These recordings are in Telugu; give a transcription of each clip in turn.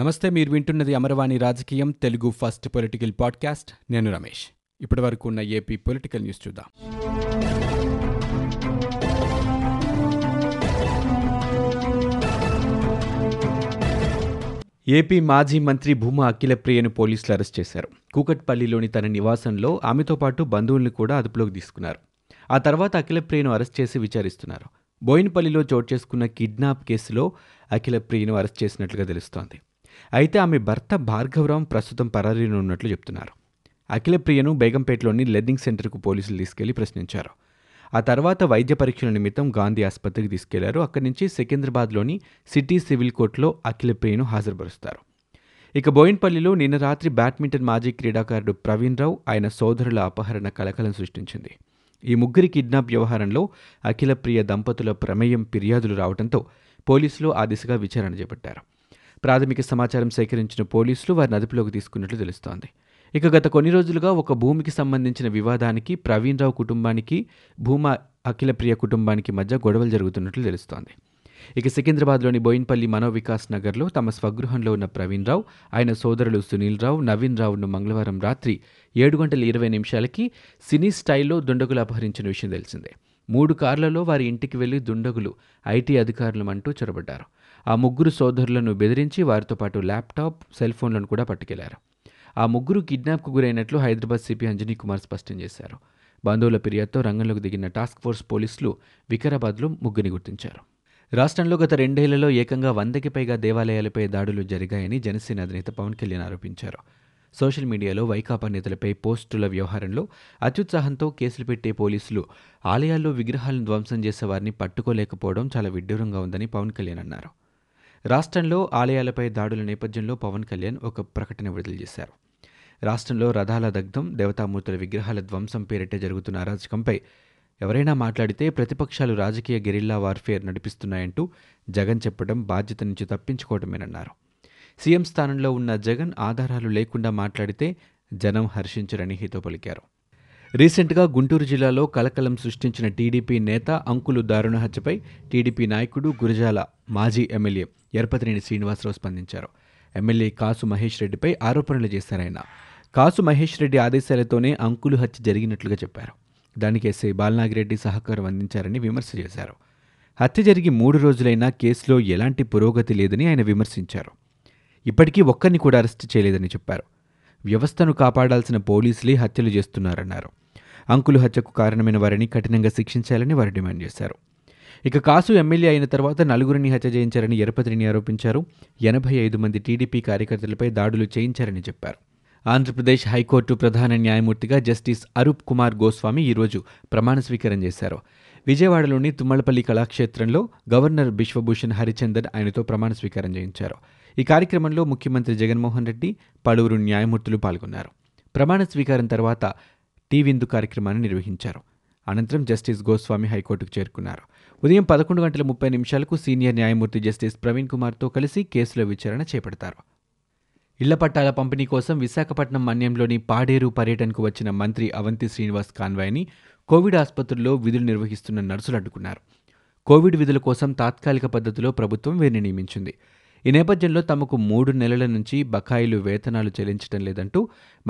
నమస్తే, మీరు వింటున్నది అమరావాణి రాజకీయం, తెలుగు ఫస్ట్ పొలిటికల్ పాడ్కాస్ట్. నేను రమేష్. ఇప్పటి వరకు ఉన్న ఏపీ పొలిటికల్ న్యూస్ చూద్దాం. ఏపీ మాజీ మంత్రి భూమా అఖిలప్రియను పోలీసులు అరెస్ట్ చేశారు. కూకట్పల్లిలోని తన నివాసంలో ఆమెతో పాటు బంధువులను కూడా అదుపులోకి తీసుకున్నారు. ఆ తర్వాత అఖిలప్రియను అరెస్ట్ చేసి విచారిస్తున్నారు. బోయినపల్లిలో చోటు చేసుకున్న కిడ్నాప్ కేసులో అఖిలప్రియను అరెస్ట్ చేసినట్లుగా తెలుస్తోంది. అయితే ఆమె భర్త భార్గవరావు ప్రస్తుతం పరారీలో ఉన్నట్లు చెప్తున్నారు. అఖిలప్రియను బేగంపేటలోని లెర్నింగ్ సెంటర్కు పోలీసులు తీసుకెళ్లి ప్రశ్నించారు. ఆ తర్వాత వైద్య పరీక్షల నిమిత్తం గాంధీ ఆసుపత్రికి తీసుకెళ్లారు. అక్కడి నుంచి సికింద్రాబాద్లోని సిటీ సివిల్ కోర్టులో అఖిలప్రియను హాజరుపరుస్తారు. ఇక బోయిన్పల్లిలో నిన్న రాత్రి బ్యాడ్మింటన్ మాజీ క్రీడాకారుడు ప్రవీణ్ రావు, ఆయన సోదరుల అపహరణ కలకలం సృష్టించింది. ఈ ముగ్గురి కిడ్నాప్ వ్యవహారంలో అఖిలప్రియ దంపతుల ప్రమేయం ఫిర్యాదులు రావడంతో పోలీసులు ఆ దిశగా విచారణ చేపట్టారు. ప్రాథమిక సమాచారం సేకరించిన పోలీసులు వారిని అదుపులోకి తీసుకున్నట్లు తెలుస్తోంది. ఇక గత కొన్ని రోజులుగా ఒక భూమికి సంబంధించిన వివాదానికి ప్రవీణ్ రావు కుటుంబానికి, భూమా అఖిలప్రియ కుటుంబానికి మధ్య గొడవలు జరుగుతున్నట్లు తెలుస్తోంది. ఇక సికింద్రాబాద్లోని బోయిన్పల్లి మనోవికాస్ నగర్లో తమ స్వగృహంలో ఉన్న ప్రవీణ్ రావు, ఆయన సోదరులు సునీల్ రావు, నవీన్ రావును మంగళవారం రాత్రి 7:20 సినీ స్టైల్లో దుండగులు అపహరించిన విషయం తెలిసిందే. 3 కార్లలో వారి ఇంటికి వెళ్లి దుండగులు ఐటీ అధికారులు అంటూ చొరబడ్డారు. ఆ ముగ్గురు సోదరులను బెదిరించి వారితో పాటు ల్యాప్టాప్, సెల్ ఫోన్లను కూడా పట్టుకెళ్లారు. ఆ ముగ్గురు కిడ్నాప్కు గురైనట్లు హైదరాబాద్ సిపి అంజనీ కుమార్ స్పష్టం చేశారు. బంధువుల ఫిర్యాదుతో రంగంలోకి దిగిన టాస్క్ ఫోర్స్ పోలీసులు వికారాబాద్లో ముగ్గురిని గుర్తించారు. రాష్ట్రంలో గత 2 ఏళ్లలో ఏకంగా 100కి పైగా దేవాలయాలపై దాడులు జరిగాయని జనసేన అధినేత పవన్ కళ్యాణ్ ఆరోపించారు. సోషల్ మీడియాలో వైకాపా నేతలపై పోస్టుల వ్యవహారంలో అత్యుత్సాహంతో కేసులు పెట్టే పోలీసులు ఆలయాల్లో విగ్రహాలను ధ్వంసం చేసే వారిని పట్టుకోలేకపోవడం చాలా విడ్డూరంగా ఉందని పవన్ కళ్యాణ్ అన్నారు. రాష్ట్రంలో ఆలయాలపై దాడుల నేపథ్యంలో పవన్ కళ్యాణ్ ఒక ప్రకటన విడుదల చేశారు. రాష్ట్రంలో రథాల దగ్ధం, దేవతామూర్తుల విగ్రహాల ధ్వంసం పేరిట జరుగుతున్న అరాచకంపై ఎవరైనా మాట్లాడితే ప్రతిపక్షాలు రాజకీయ గెరిల్లా వార్ఫేర్ నడిపిస్తున్నాయంటూ జగన్ చెప్పడం బాధ్యత నుంచి తప్పించుకోవటమేనన్నారు. సీఎం స్థానంలో ఉన్న జగన్ ఆధారాలు లేకుండా మాట్లాడితే జనం హర్షించరని హితో పలికారు. రీసెంట్గా గుంటూరు జిల్లాలో కలకలం సృష్టించిన టీడీపీ నేత అంకులు దారుణ హత్యపై టీడీపీ నాయకుడు, గురజాల మాజీ ఎమ్మెల్యే ఎర్బతని శ్రీనివాసరావు స్పందించారు. ఎమ్మెల్యే కాసు మహేష్ రెడ్డిపై ఆరోపణలు చేశారాయన. కాసు మహేష్ రెడ్డి ఆదేశాలతోనే అంకులు హత్య జరిగినట్లుగా చెప్పారు. దానికి ఎస్ఐ బాలనాగిరెడ్డి సహకారం అందించారని విమర్శ చేశారు. హత్య జరిగి 3 రోజులైనా కేసులో ఎలాంటి పురోగతి లేదని ఆయన విమర్శించారు. ఇప్పటికీ ఒక్కరిని కూడా అరెస్టు చేయలేదని చెప్పారు. వ్యవస్థను కాపాడాల్సిన పోలీసులే హత్యలు చేస్తున్నారన్నారు. అంకులు హత్యకు కారణమైన వారిని కఠినంగా శిక్షించాలని వారు డిమాండ్ చేశారు. ఇక కాసు ఎమ్మెల్యే అయిన తర్వాత నలుగురిని హత్య చేయించారని ఎర్బతిని ఆరోపించారు. 85 మంది టీడీపీ కార్యకర్తలపై దాడులు చేయించారని చెప్పారు. ఆంధ్రప్రదేశ్ హైకోర్టు ప్రధాన న్యాయమూర్తిగా జస్టిస్ అరూప్ కుమార్ గోస్వామి ఈరోజు ప్రమాణ స్వీకారం చేశారు. విజయవాడలోని తుమ్మలపల్లి కళాక్షేత్రంలో గవర్నర్ విశ్వభూషణ్ హరిచందర్ ఆయనతో ప్రమాణ స్వీకారం చేయించారు. ఈ కార్యక్రమంలో ముఖ్యమంత్రి జగన్మోహన్ రెడ్డి, పలువురు న్యాయమూర్తులు పాల్గొన్నారు. ప్రమాణ స్వీకారం తర్వాత టీ విందు కార్యక్రమాన్ని నిర్వహించారు. అనంతరం జస్టిస్ గోస్వామి హైకోర్టుకు చేరుకున్నారు. ఉదయం 11:30 సీనియర్ న్యాయమూర్తి జస్టిస్ ప్రవీణ్ కుమార్తో కలిసి కేసులో విచారణ చేపడతారు. ఇళ్ల పట్టాల పంపిణీ కోసం విశాఖపట్నం మన్యంలోని పాడేరు పర్యటనకు వచ్చిన మంత్రి అవంతి శ్రీనివాస్ కాన్వాయ్ని కోవిడ్ ఆసుపత్రుల్లో విధులు నిర్వహిస్తున్న నర్సులు అడ్డుకున్నారు. కోవిడ్ విధుల కోసం తాత్కాలిక పద్ధతిలో ప్రభుత్వం వీరిని నియమించింది. ఈ నేపథ్యంలో తమకు 3 నెలల నుంచి బకాయిలు, వేతనాలు చెల్లించడం లేదంటూ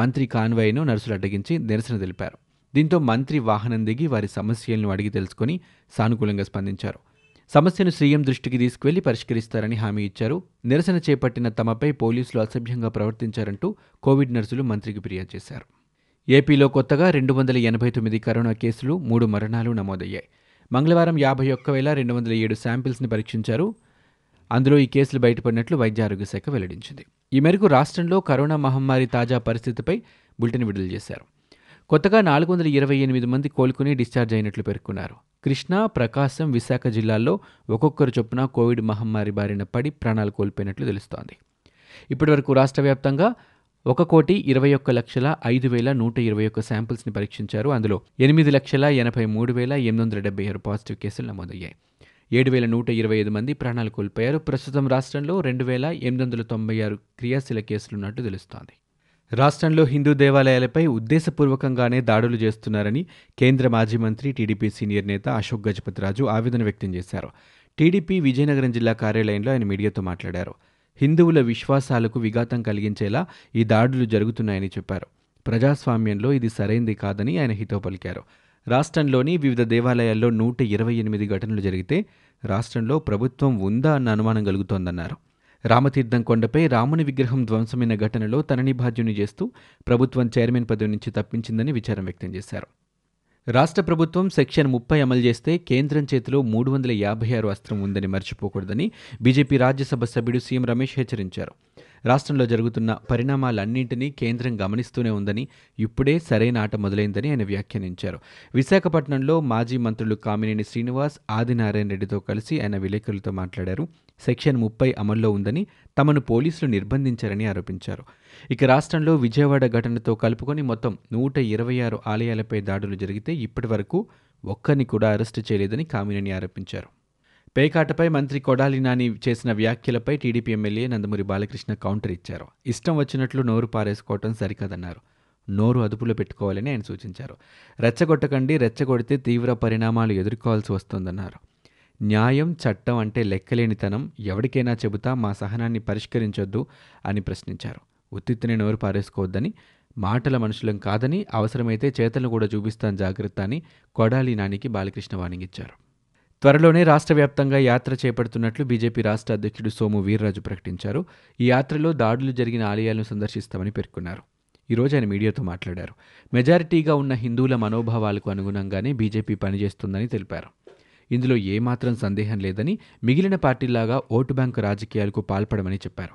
మంత్రి కాన్వాయ్ను నర్సులు అడ్డగించి నిరసన తెలిపారు. దీంతో మంత్రి వాహనం దిగి వారి సమస్యలను అడిగి తెలుసుకుని సానుకూలంగా స్పందించారు. సమస్యను సీఎం దృష్టికి తీసుకువెళ్లి పరిష్కరిస్తారని హామీ ఇచ్చారు. నిరసన చేపట్టిన తమపై పోలీసులు అసభ్యంగా ప్రవర్తించారంటూ కోవిడ్ నర్సులు మంత్రికి ఫిర్యాదు చేశారు. ఏపీలో కొత్తగా 289 కరోనా కేసులు, 3 మరణాలు నమోదయ్యాయి. మంగళవారం 51,207 శాంపిల్స్ని పరీక్షించారు. అందులో ఈ కేసులు బయటపడినట్లు వైద్య ఆరోగ్య శాఖ వెల్లడించింది. ఈ మేరకు రాష్ట్రంలో కరోనా మహమ్మారి తాజా పరిస్థితిపై బులెటిన్ విడుదల చేశారు. కొత్తగా 428 మంది కోలుకుని డిశ్చార్జ్ అయినట్లు పేర్కొన్నారు. కృష్ణా, ప్రకాశం, విశాఖ జిల్లాల్లో ఒక్కొక్కరు చొప్పున కోవిడ్ మహమ్మారి బారిన పడి ప్రాణాలు కోల్పోయినట్లు తెలుస్తోంది. ఇప్పటివరకు రాష్ట్ర వ్యాప్తంగా 1,21,05,121 శాంపిల్స్ని పరీక్షించారు. అందులో 8,83,876 పాజిటివ్ కేసులు నమోదయ్యాయి. 7,125 మంది ప్రాణాలు కోల్పోయారు. ప్రస్తుతం రాష్ట్రంలో 2,896 క్రియాశీల కేసులున్నట్టు తెలుస్తోంది. రాష్ట్రంలో హిందూ దేవాలయాలపై ఉద్దేశపూర్వకంగానే దాడులు చేస్తున్నారని కేంద్ర మాజీ మంత్రి, టీడీపీ సీనియర్ నేత అశోక్ గజపతి ఆవేదన వ్యక్తం చేశారు. టీడీపీ విజయనగరం జిల్లా కార్యాలయంలో ఆయన మీడియాతో మాట్లాడారు. హిందువుల విశ్వాసాలకు విఘాతం కలిగించేలా ఈ దాడులు జరుగుతున్నాయని చెప్పారు. ప్రజాస్వామ్యంలో ఇది సరైంది కాదని ఆయన హితో పలికారు. రాష్ట్రంలోని వివిధ దేవాలయాల్లో 128 ఘటనలు జరిగితే రాష్ట్రంలో ప్రభుత్వం ఉందా అన్న అనుమానం కలుగుతోందన్నారు. రామతీర్థం కొండపై రాముని విగ్రహం ధ్వంసమైన ఘటనలో తనని బాధ్యుని చేస్తూ ప్రభుత్వం చైర్మన్ పదవి నుంచి తప్పించిందని విచారం వ్యక్తం చేశారు. రాష్ట్ర ప్రభుత్వం సెక్షన్ 30 అమలు చేస్తే కేంద్రం చేతిలో 356 అస్త్రం ఉందని మర్చిపోకూడదని బీజేపీ రాజ్యసభ సభ్యుడు సీఎం రమేష్ హెచ్చరించారు. రాష్ట్రంలో జరుగుతున్న పరిణామాలన్నింటినీ కేంద్రం గమనిస్తూనే ఉందని, ఇప్పుడే సరైన ఆట మొదలైందని ఆయన వ్యాఖ్యానించారు. విశాఖపట్నంలో మాజీ మంత్రులు కామినేని శ్రీనివాస్, ఆదినారాయణరెడ్డితో కలిసి ఆయన విలేకరులతో మాట్లాడారు. సెక్షన్ 30 అమల్లో ఉందని తమను పోలీసులు నిర్బంధించారని ఆరోపించారు. ఇక రాష్ట్రంలో విజయవాడ ఘటనతో కలుపుకొని మొత్తం 126 ఆలయాలపై దాడులు జరిగితే ఇప్పటి వరకు ఒక్కరిని కూడా అరెస్టు చేయలేదని కామినేని ఆరోపించారు. పేకాటపై మంత్రి కొడాలి నాని చేసిన వ్యాఖ్యలపై TDP MLA Nandamuri Balakrishna counter ఇచ్చారు. ఇష్టం వచ్చినట్లు నోరు పారేసుకోవటం సరికాదన్నారు. నోరు అదుపులో పెట్టుకోవాలని ఆయన సూచించారు. రెచ్చగొట్టకండి, రెచ్చగొడితే తీవ్ర పరిణామాలు ఎదుర్కోవాల్సి వస్తుందన్నారు. న్యాయం, చట్టం అంటే లెక్కలేనితనం, ఎవరికైనా చెబుతా మా సహనాన్ని పరిష్కరించొద్దు అని ప్రశ్నించారు. ఉత్తిత్తునే నోరు పారేసుకోవద్దని, మాటల మనుషులం కాదని, అవసరమైతే చేతలను కూడా చూపిస్తాం జాగ్రత్త అని కొడాలి నానికి బాలకృష్ణ వార్నింగ్ ఇచ్చారు. త్వరలోనే రాష్ట్ర వ్యాప్తంగా యాత్ర చేపడుతున్నట్లు బీజేపీ రాష్ట్ర అధ్యక్షుడు సోము వీర్రాజు ప్రకటించారు. ఈ యాత్రలో దాడులు జరిగిన ఆలయాలను సందర్శిస్తామని పేర్కొన్నారు. ఈరోజు ఆయన మీడియాతో మాట్లాడారు. మెజారిటీగా ఉన్న హిందువుల మనోభావాలకు అనుగుణంగానే బీజేపీ పనిచేస్తుందని తెలిపారు. ఇందులో ఏమాత్రం సందేహం లేదని, మిగిలిన పార్టీలాగా ఓటు బ్యాంకు రాజకీయాలకు పాల్పడమని చెప్పారు.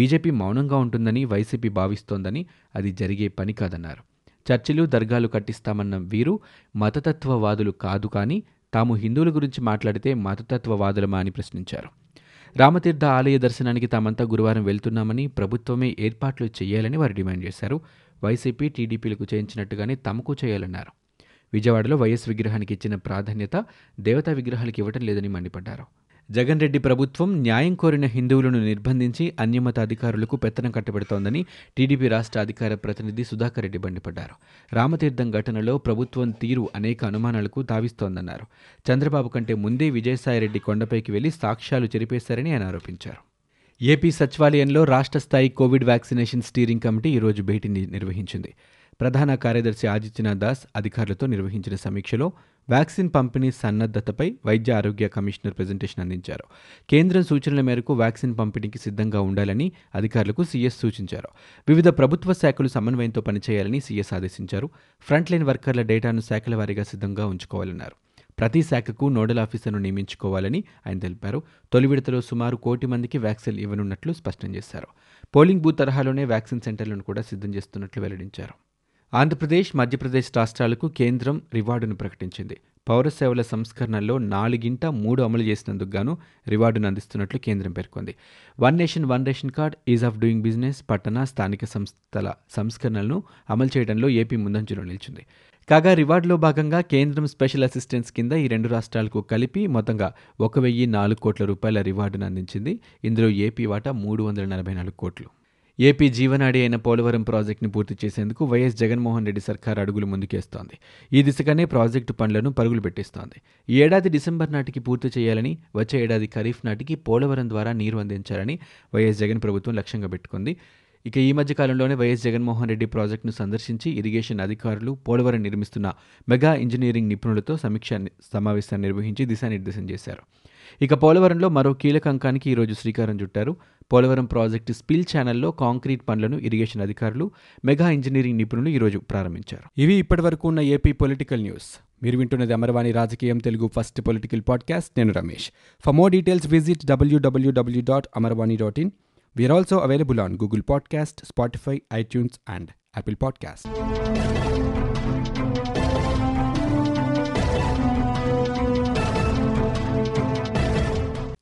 బీజేపీ మౌనంగా ఉంటుందని వైసీపీ భావిస్తోందని, అది జరిగే పని కాదన్నారు. చర్చిలు, దర్గాలు కట్టిస్తామన్న వీరు మతతత్వవాదులు కాదు, కానీ తాము హిందువుల గురించి మాట్లాడితే మతతత్వవాదులమా అని ప్రశ్నించారు. రామతీర్థ ఆలయ దర్శనానికి తామంతా గురువారం వెళ్తున్నామని, ప్రభుత్వమే ఏర్పాట్లు చేయాలని వారు డిమాండ్ చేశారు. వైసీపీ టీడీపీలకు చేయించినట్టుగానే తమకు చేయాలన్నారు. విజయవాడలో వైఎస్ విగ్రహానికి ఇచ్చిన ప్రాధాన్యత దేవతా విగ్రహాలకు ఇవ్వటం లేదని మండిపడ్డారు. జగన్ రెడ్డి ప్రభుత్వం న్యాయం కోరిన హిందువులను నిర్బంధించి అన్యమత అధికారులకు పెత్తనం కట్టబెడుతోందని టీడీపీ రాష్ట్ర అధికార ప్రతినిధి సుధాకర్ రెడ్డి మండిపడ్డారు. రామతీర్థం ఘటనలో ప్రభుత్వం తీరు అనేక అనుమానాలకు తావిస్తోందన్నారు. చంద్రబాబు కంటే ముందే విజయసాయి రెడ్డి కొండపైకి వెళ్లి సాక్ష్యాలు చెరిపేశారని ఆయన ఆరోపించారు. ఏపీ సచివాలయంలో రాష్ట్ర స్థాయి కోవిడ్ వ్యాక్సినేషన్ స్టీరింగ్ కమిటీ ఈరోజు భేటీని నిర్వహించింది. ప్రధాన కార్యదర్శి ఆదిత్యనాథ్ దాస్ అధికారులతో నిర్వహించిన సమీక్షలో వ్యాక్సిన్ పంపిణీ సన్నద్ధతపై వైద్య ఆరోగ్య కమిషనర్ ప్రజెంటేషన్ అందించారు. కేంద్రం సూచనల మేరకు వ్యాక్సిన్ పంపిణీకి సిద్ధంగా ఉండాలని అధికారులకు సీఎస్ సూచించారు. వివిధ ప్రభుత్వ శాఖలు సమన్వయంతో పనిచేయాలని సీఎస్ ఆదేశించారు. ఫ్రంట్లైన్ వర్కర్ల డేటాను శాఖల వారీగా సిద్ధంగా ఉంచుకోవాలన్నారు. ప్రతి శాఖకు నోడల్ ఆఫీసర్ను నియమించుకోవాలని ఆయన తెలిపారు. తొలి విడతలో సుమారు 1 కోటి మందికి వ్యాక్సిన్ ఇవ్వనున్నట్లు స్పష్టం చేశారు. పోలింగ్ బూత్ తరహాలోనే వ్యాక్సిన్ సెంటర్లను కూడా సిద్ధం చేస్తున్నట్లు వెల్లడించారు. ఆంధ్రప్రదేశ్, మధ్యప్రదేశ్ రాష్ట్రాలకు కేంద్రం రివార్డును ప్రకటించింది. పౌర సేవల సంస్కరణల్లో 4/3 అమలు చేసినందుకు గాను రివార్డును అందిస్తున్నట్లు కేంద్రం పేర్కొంది. One nation, one ration card, ease of doing business, పట్టణ స్థానిక సంస్థల సంస్కరణలను అమలు చేయడంలో ఏపీ ముందంజలో నిలిచింది. కాగా రివార్డులో భాగంగా కేంద్రం స్పెషల్ అసిస్టెన్స్ కింద ఈ 2 రాష్ట్రాలకు కలిపి మొత్తంగా 1,004 కోట్ల రూపాయల రివార్డును అందించింది. ఇందులో ఏపీ వాటా 344 కోట్లు. ఏపీ జీవనాడి అయిన పోలవరం ప్రాజెక్టును పూర్తి చేసేందుకు వైఎస్ జగన్మోహన్ రెడ్డి సర్కార్ అడుగులు ముందుకేస్తోంది. ఈ దిశగానే ప్రాజెక్టు పనులను పరుగులు పెట్టిస్తోంది. ఈ ఏడాది డిసెంబర్ నాటికి పూర్తి చేయాలని, వచ్చే ఏడాది ఖరీఫ్ నాటికి పోలవరం ద్వారా నీరు అందించాలని వైఎస్ జగన్ ప్రభుత్వం లక్ష్యంగా పెట్టుకుంది. ఇక ఈ మధ్య కాలంలోనే వైఎస్ జగన్మోహన్ రెడ్డి ప్రాజెక్టును సందర్శించి ఇరిగేషన్ అధికారులు, పోలవరం నిర్మిస్తున్న మెగా ఇంజనీరింగ్ నిపుణులతో సమీక్ష సమావేశాన్ని నిర్వహించి దిశానిర్దేశం చేశారు. ఇక పోలవరంలో మరో కీలక అంకానికి ఈరోజు శ్రీకారం చుట్టారు. పోలవరం ప్రాజెక్టు స్పిల్ ఛానల్లో కాంక్రీట్ పనులను ఇరిగేషన్ అధికారులు, మెగా ఇంజనీరింగ్ నిపుణులు ఈరోజు ప్రారంభించారు. ఇవి ఇప్పటివరకు ఉన్న ఏపీ పొలిటికల్ న్యూస్. మీరు వింటున్నది అమరావాణి రాజకీయం, తెలుగు ఫస్ట్ పొలిటికల్ పాడ్కాస్ట్. నేను Ramesh. For more details visit www.amarvani.in. We are also available on Google Podcast, Spotify, iTunes and Apple Podcast.